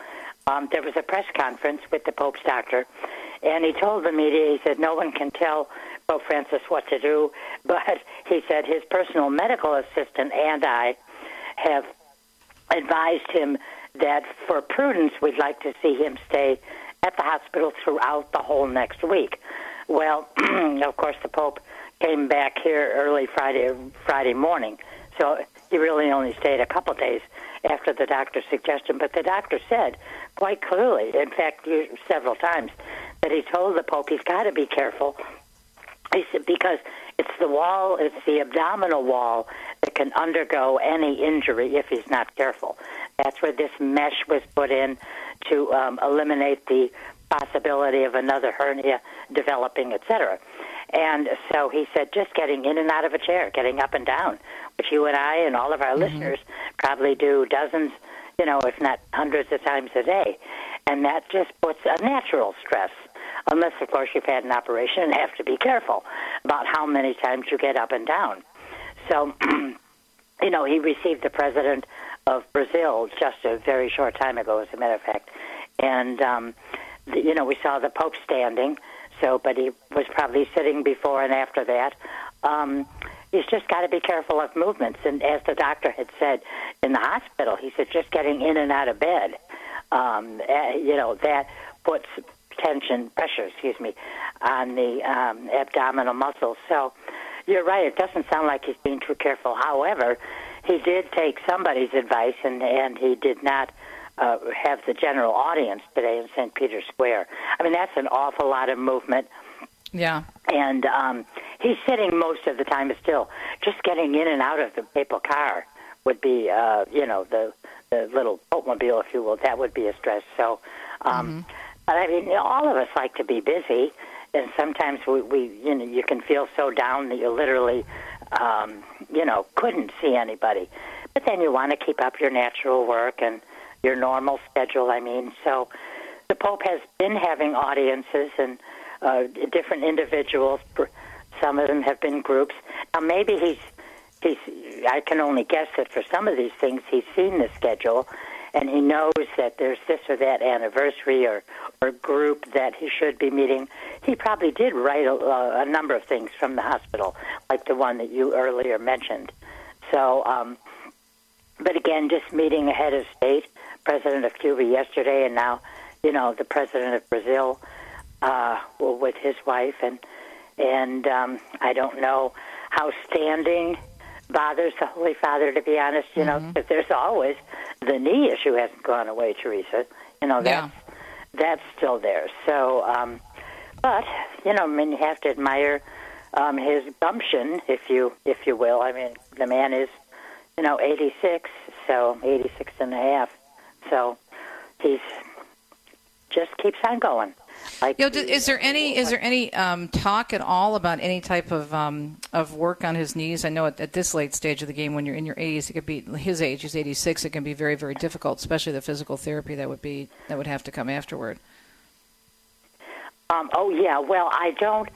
um, there was a press conference with the Pope's doctor, and he told the media, he said, no one can tell Pope Francis what to do, but he said his personal medical assistant and I have advised him that for prudence, we'd like to see him stay at the hospital throughout the whole next week. Well, of course, the Pope came back here early Friday Friday morning, so he really only stayed a couple days after the doctor's suggestion. But the doctor said quite clearly, in fact, several times, that he told the Pope he's got to be careful. He said, because it's the wall, it's the abdominal wall that can undergo any injury if he's not careful. That's where this mesh was put in to um, eliminate the possibility of another hernia developing, et cetera. And so he said just getting in and out of a chair, getting up and down, which you and I and all of our mm-hmm. listeners probably do dozens, you know, if not hundreds of times a day. And that just puts a natural stress, unless, of course, you've had an operation and have to be careful about how many times you get up and down. So, you know, he received the president of Brazil just a very short time ago, as a matter of fact. And, um, the, you know, we saw the Pope standing. So, but he was probably sitting before and after that. Um, he's just got to be careful of movements. And as the doctor had said in the hospital, he said just getting in and out of bed, um, uh, you know, that puts tension, pressure, excuse me, on the um, abdominal muscles. So you're right. It doesn't sound like he's being too careful. However, he did take somebody's advice, and, and he did not Uh, have the general audience today in Saint Peter's Square. I mean, that's an awful lot of movement. Yeah. And um, he's sitting most of the time still. Just getting in and out of the papal car would be, uh, you know, the, the little boatmobile, if you will. That would be a stress. So, um, mm-hmm. but I mean, all of us like to be busy, and sometimes we, we you know, you can feel so down that you literally, um, you know, couldn't see anybody. But then you want to keep up your natural work and your normal schedule, I mean. So the Pope has been having audiences and uh, different individuals. Some of them have been groups. Now, maybe he's, he's, I can only guess that for some of these things, he's seen the schedule, and he knows that there's this or that anniversary or, or group that he should be meeting. He probably did write a, a number of things from the hospital, like the one that you earlier mentioned. So, um, but again, just meeting a head of state, president of Cuba yesterday, and now, you know, the president of Brazil uh, with his wife. And and um, I don't know how standing bothers the Holy Father, to be honest, you mm-hmm. know, because there's always the knee issue hasn't gone away, Teresa. You know, that's, yeah. that's still there. So, um, but, you know, I mean, you have to admire um, his gumption, if you, if you will. I mean, the man is, you know, eighty-six, so eighty-six and a half. So he's just keeps on going. Like, you know, is there any is there any um, talk at all about any type of um, of work on his knees? I know at, at this late stage of the game, when you're in your eighties, it could be his age. He's eighty-six. It can be very, very difficult, especially the physical therapy that would be that would have to come afterward. Um, oh yeah. Well, I don't.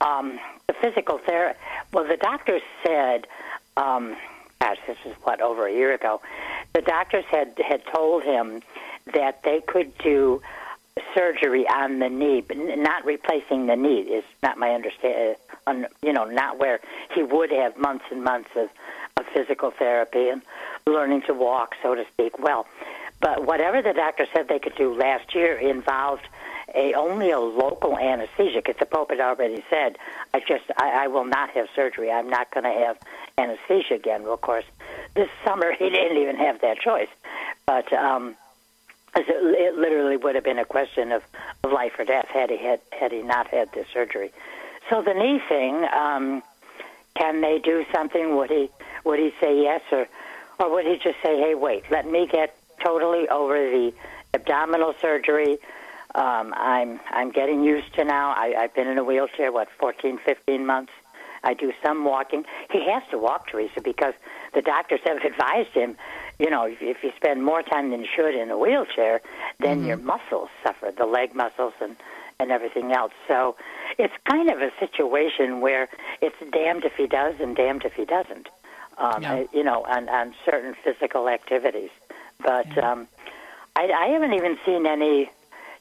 Um, the physical therapy. Well, the doctor said. Um, Gosh, this is what, over a year ago, the doctors had, had told him that they could do surgery on the knee, but not replacing the knee is not my understanding, you know, not where he would have months and months of, of physical therapy and learning to walk, so to speak, well. But whatever the doctor said they could do last year involved a only a local anesthesia, because the Pope had already said, I just, I, I will not have surgery. I'm not going to have anesthesia again. Well, of course, this summer he didn't even have that choice. But um, it, it literally would have been a question of, of life or death had he, had, had he not had this surgery. So the knee thing, um, can they do something? Would he, Would he say yes, or, or would he just say, hey, wait, let me get totally over the abdominal surgery. Um, I'm I'm getting used to now. I, I've been in a wheelchair, what, fourteen, fifteen months. I do some walking. He has to walk, Teresa, because the doctors have advised him, you know, if, if you spend more time than you should in a wheelchair, then mm-hmm. your muscles suffer, the leg muscles and, and everything else. So it's kind of a situation where it's damned if he does and damned if he doesn't, um, yeah. you know, on, on certain physical activities. But yeah. um, I, I haven't even seen any,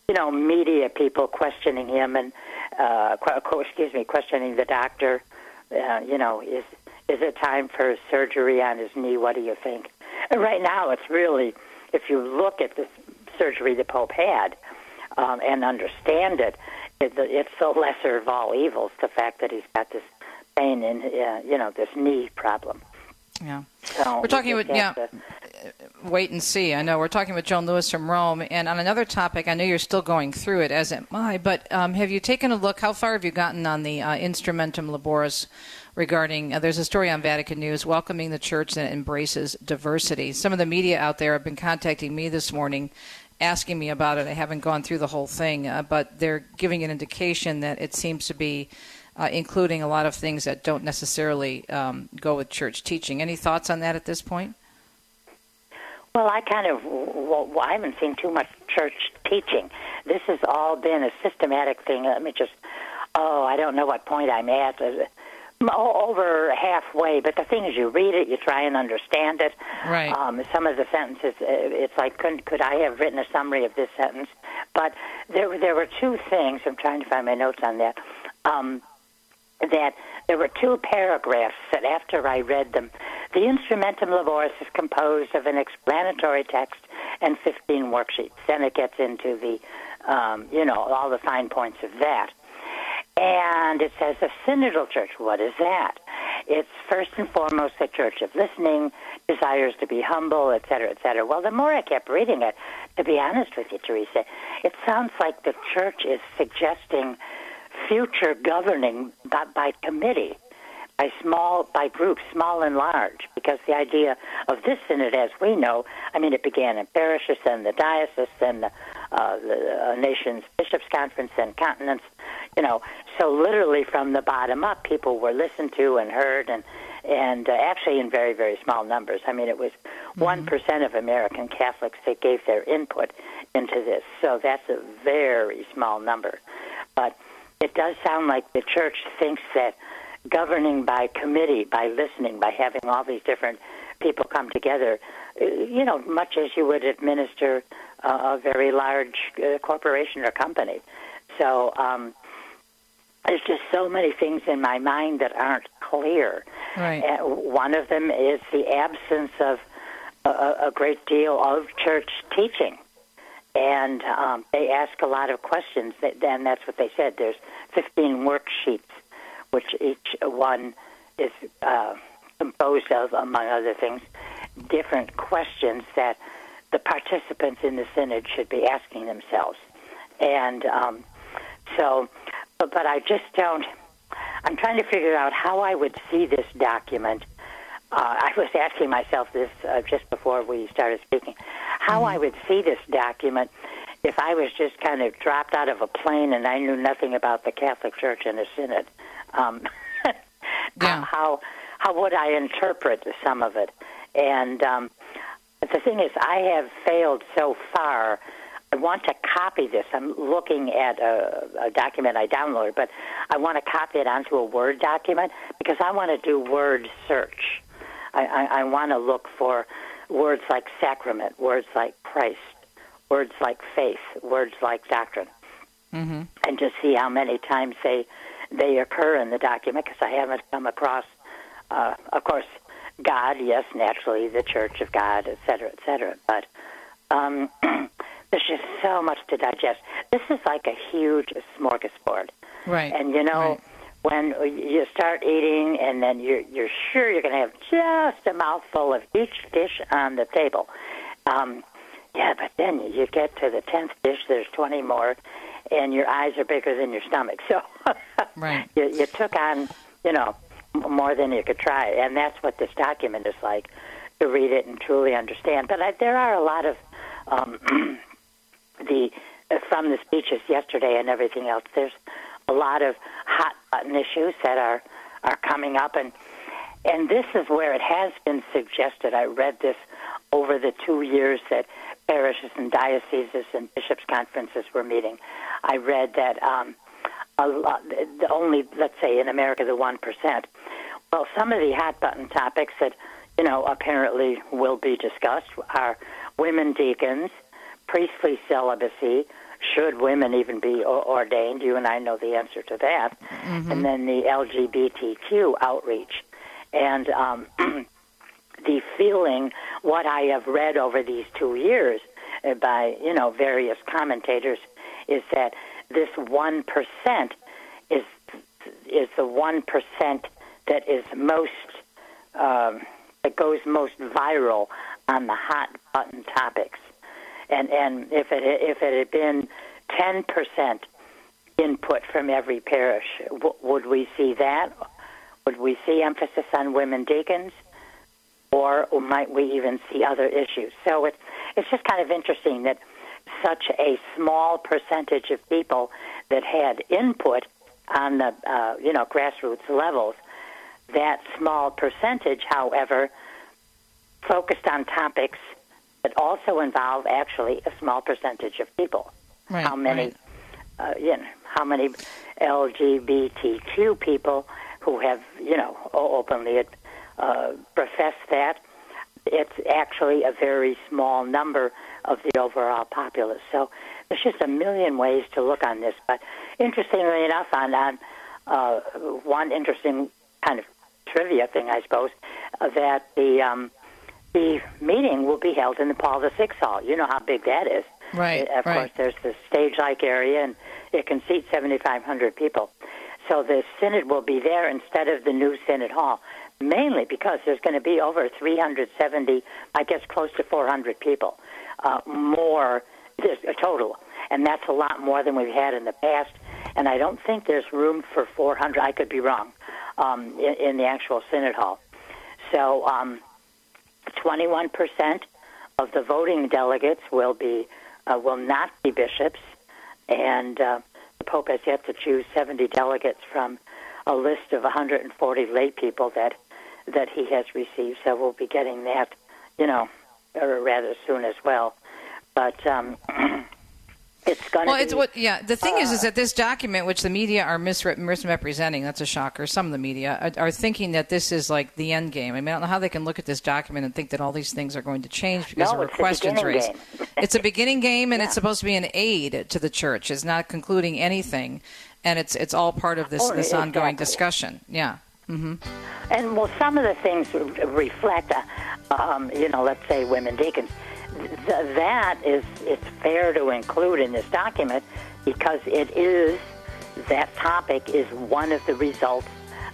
you know, media people questioning him and, uh, qu- excuse me, questioning the doctor. Uh, you know, is is it time for surgery on his knee? What do you think? And right now, it's really, if you look at the surgery the Pope had um, and understand it, it, it's the lesser of all evils, the fact that he's got this pain in, uh, you know, this knee problem. Yeah. So we're talking with, yeah, to, wait and see. I know we're talking with Joan Lewis from Rome. And on another topic, I know you're still going through it, as am I, but um, have you taken a look? How far have you gotten on the uh, Instrumentum Laboris regarding, uh, there's a story on Vatican News, welcoming the church that embraces diversity. Some of the media out there have been contacting me this morning, asking me about it. I haven't gone through the whole thing, uh, but they're giving an indication that it seems to be Uh, including a lot of things that don't necessarily um, go with church teaching. Any thoughts on that at this point? Well, I kind of, well, I haven't seen too much church teaching. This has all been a systematic thing. Let me just, oh, I don't know what point I'm at. Over halfway, but the thing is, you read it, you try and understand it. Right. Um, some of the sentences, it's like, could could I have written a summary of this sentence? But there, there were two things. I'm trying to find my notes on that. Um, that there were two paragraphs that after I read them, the Instrumentum Laboris is composed of an explanatory text and fifteen worksheets. Then it gets into the, um, you know, all the fine points of that. And it says a synodal church. What is that? It's first and foremost a church of listening, desires to be humble, et cetera, et cetera. Well, the more I kept reading it, to be honest with you, Teresa, it sounds like the church is suggesting future governing by, by committee, by small, by groups, small and large, because the idea of this synod, as we know, I mean, it began in parishes, then the diocese, then the, uh, the uh, nation's bishops' conference, then continents, you know. So literally from the bottom up, people were listened to and heard, and and uh, actually in very, very small numbers. I mean, it was one percent mm-hmm. of American Catholics that gave their input into this. So that's a very small number. But it does sound like the church thinks that governing by committee, by listening, by having all these different people come together, you know, much as you would administer a very large corporation or company. So um, there's just so many things in my mind that aren't clear. Right. Uh, one of them is the absence of a, a great deal of church teaching. And um, they ask a lot of questions, and that's what they said. There's fifteen worksheets, which each one is uh, composed of, among other things, different questions that the participants in the synod should be asking themselves. And um, so, but, but I just don't, I'm trying to figure out how I would see this document. Uh, I was asking myself this uh, just before we started speaking, how I would see this document if I was just kind of dropped out of a plane and I knew nothing about the Catholic Church and the synod. Um, yeah. How how would I interpret some of it? And um, the thing is, I have failed so far. I want to copy this. I'm looking at a, a document I downloaded, but I want to copy it onto a Word document because I want to do word search. I, I, I want to look for words like sacrament, words like Christ, words like faith, words like doctrine, mm-hmm. and just see how many times they they occur in the document, because I haven't come across, uh, of course, God, yes, naturally, the Church of God, et cetera, et cetera. But um, there's just so much to digest. This is like a huge smorgasbord. Right. And, you know, right. When you start eating, and then you're, you're sure you're going to have just a mouthful of each dish on the table. Um, yeah, but then you get to the tenth dish, there's twenty more, and your eyes are bigger than your stomach. So right. you, you took on, you know, more than you could try. And that's what this document is like, to read it and truly understand. But I, there are a lot of um, the from the speeches yesterday and everything else, there's a lot of hot button issues that are, are coming up. And and this is where it has been suggested. I read this over the two years that parishes and dioceses and bishops' conferences were meeting. I read that um, a lot, the only, let's say, in America, the one percent. Well, some of the hot button topics that, you know, apparently will be discussed are women deacons, priestly celibacy, should women even be ordained? You and I know the answer to that. Mm-hmm. And then the L G B T Q outreach. And um, the feeling, what I have read over these two years uh, by, you know, various commentators, is that this one percent is is the one percent that is most, um, that goes most viral on the hot button topics. And and if it if it had been ten percent input from every parish, w- would we see that? Would we see emphasis on women deacons, or might we even see other issues? So it's it's just kind of interesting that such a small percentage of people that had input on the uh, you know grassroots levels, that small percentage, however, focused on topics that also involve actually a small percentage of people. Right, how many, right. uh, you know, how many L G B T Q people who have, you know, openly uh, professed that? It's actually a very small number of the overall populace. So there's just a million ways to look on this. But interestingly enough, on, on uh, one interesting kind of trivia thing, I suppose, uh, that the um, the meeting will be held in the Paul the Sixth Hall. You know how big that is. Right, Of right. course, there's the stage-like area, and it can seat seventy-five hundred people. So the Synod will be there instead of the new Synod Hall, mainly because there's going to be over three hundred seventy, I guess close to four hundred people, uh, more a total. And that's a lot more than we've had in the past. And I don't think there's room for four hundred, I could be wrong, um, in, in the actual Synod Hall. So... Um, Twenty-one percent of the voting delegates will be uh, will not be bishops, and uh, the Pope has yet to choose seventy delegates from a list of one hundred forty lay people that that he has received. So we'll be getting that, you know, rather soon as well. But um, it's going to well, be, it's what yeah. The thing uh, is, is that this document, which the media are misre- misrepresenting, that's a shocker. Some of the media are, are thinking that this is like the end game. I mean, I don't know how they can look at this document and think that all these things are going to change because no, there were questions raised. It's a beginning game, and yeah. It's supposed to be an aid to the church. It's not concluding anything, and it's it's all part of this oh, this exactly. ongoing discussion. Yeah. Mm-hmm. And well, some of the things reflect, uh, um, you know, let's say women deacons. Th- that is, it's fair to include in this document because it is, that topic is one of the results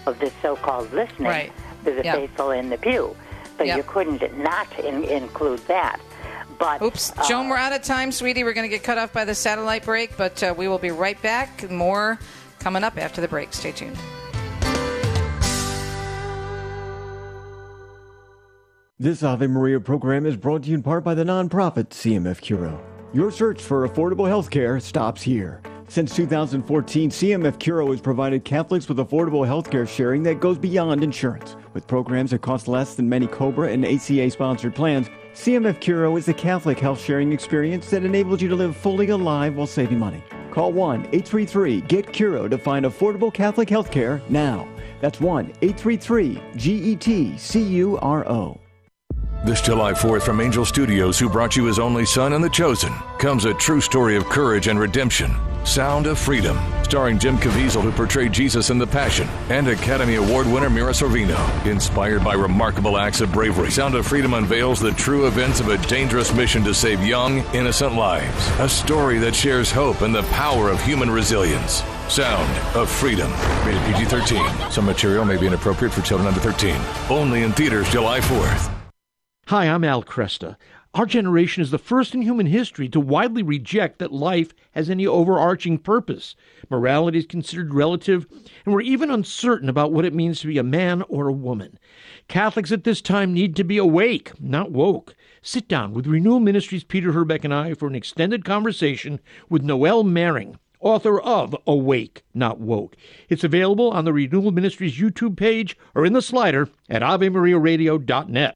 of this so-called listening right. to the yep. faithful in the pew. So yep. you couldn't not in- include that. But Oops, uh, Joan, we're out of time, sweetie. We're going to get cut off by the satellite break, but uh, we will be right back. More coming up after the break. Stay tuned. This Ave Maria program is brought to you in part by the nonprofit C M F Curo. Your search for affordable health care stops here. Since two thousand fourteen, C M F Curo has provided Catholics with affordable health care sharing that goes beyond insurance. With programs that cost less than many COBRA and A C A-sponsored plans, C M F Curo is the Catholic health sharing experience that enables you to live fully alive while saving money. Call one eight three three G E T C U R O to find affordable Catholic health care now. That's one eight three three G E T C U R O. This July fourth from Angel Studios, who brought you His Only Son and The Chosen, comes a true story of courage and redemption, Sound of Freedom, starring Jim Caviezel, who portrayed Jesus in The Passion, and Academy Award winner Mira Sorvino. Inspired by remarkable acts of bravery, Sound of Freedom unveils the true events of a dangerous mission to save young, innocent lives. A story that shares hope and the power of human resilience. Sound of Freedom. Rated P G thirteen. Some material may be inappropriate for children under thirteen. Only in theaters July fourth. Hi, I'm Al Cresta. Our generation is the first in human history to widely reject that life has any overarching purpose. Morality is considered relative, and we're even uncertain about what it means to be a man or a woman. Catholics at this time need to be awake, not woke. Sit down with Renewal Ministries' Peter Herbeck and I for an extended conversation with Noel Maring, author of Awake, Not Woke. It's available on the Renewal Ministries YouTube page or in the slider at ave maria radio dot net.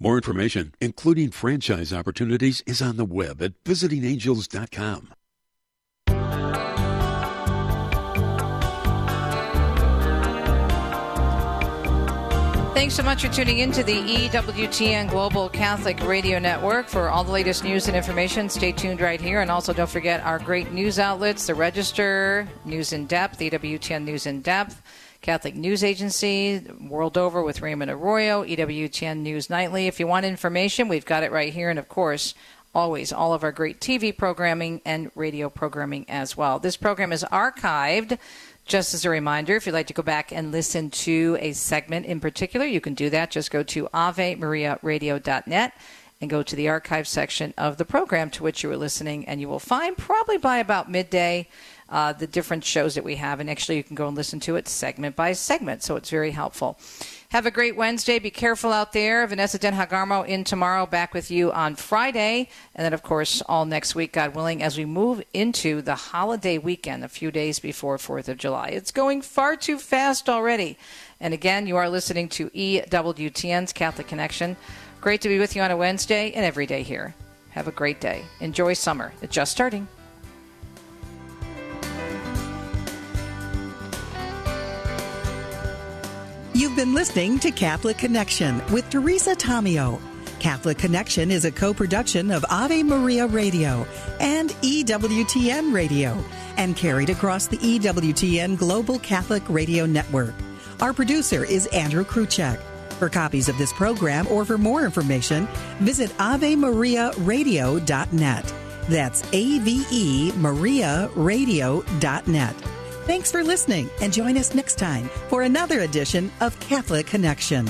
More information, including franchise opportunities, is on the web at visiting angels dot com. Thanks so much for tuning in to the E W T N Global Catholic Radio Network. For all the latest news and information, stay tuned right here. And also don't forget our great news outlets, the Register, News in Depth, the E W T N News in Depth, Catholic News Agency, World Over with Raymond Arroyo, E W T N News Nightly. If you want information, we've got it right here. And, of course, always all of our great T V programming and radio programming as well. This program is archived. Just as a reminder, if you'd like to go back and listen to a segment in particular, you can do that. Just go to ave maria radio dot net and go to the archive section of the program to which you were listening, and you will find probably by about midday Uh, the different shows that we have, and actually you can go and listen to it segment by segment, so it's very helpful. Have a great Wednesday. Be careful out there. Vanessa Denha-Garmo in tomorrow, back with you on Friday, and then, of course, all next week, God willing, as we move into the holiday weekend a few days before fourth of July. It's going far too fast already. And again, you are listening to E W T N's Catholic Connection. Great to be with you on a Wednesday and every day here. Have a great day. Enjoy summer. It's just starting. You've been listening to Catholic Connection with Teresa Tomeo. Catholic Connection is a co-production of Ave Maria Radio and E W T N Radio and carried across the E W T N Global Catholic Radio Network. Our producer is Andrew Kruchek. For copies of this program or for more information, visit ave maria radio dot net. That's A V E Maria Radio dot net. Thanks for listening, and join us next time for another edition of Catholic Connection.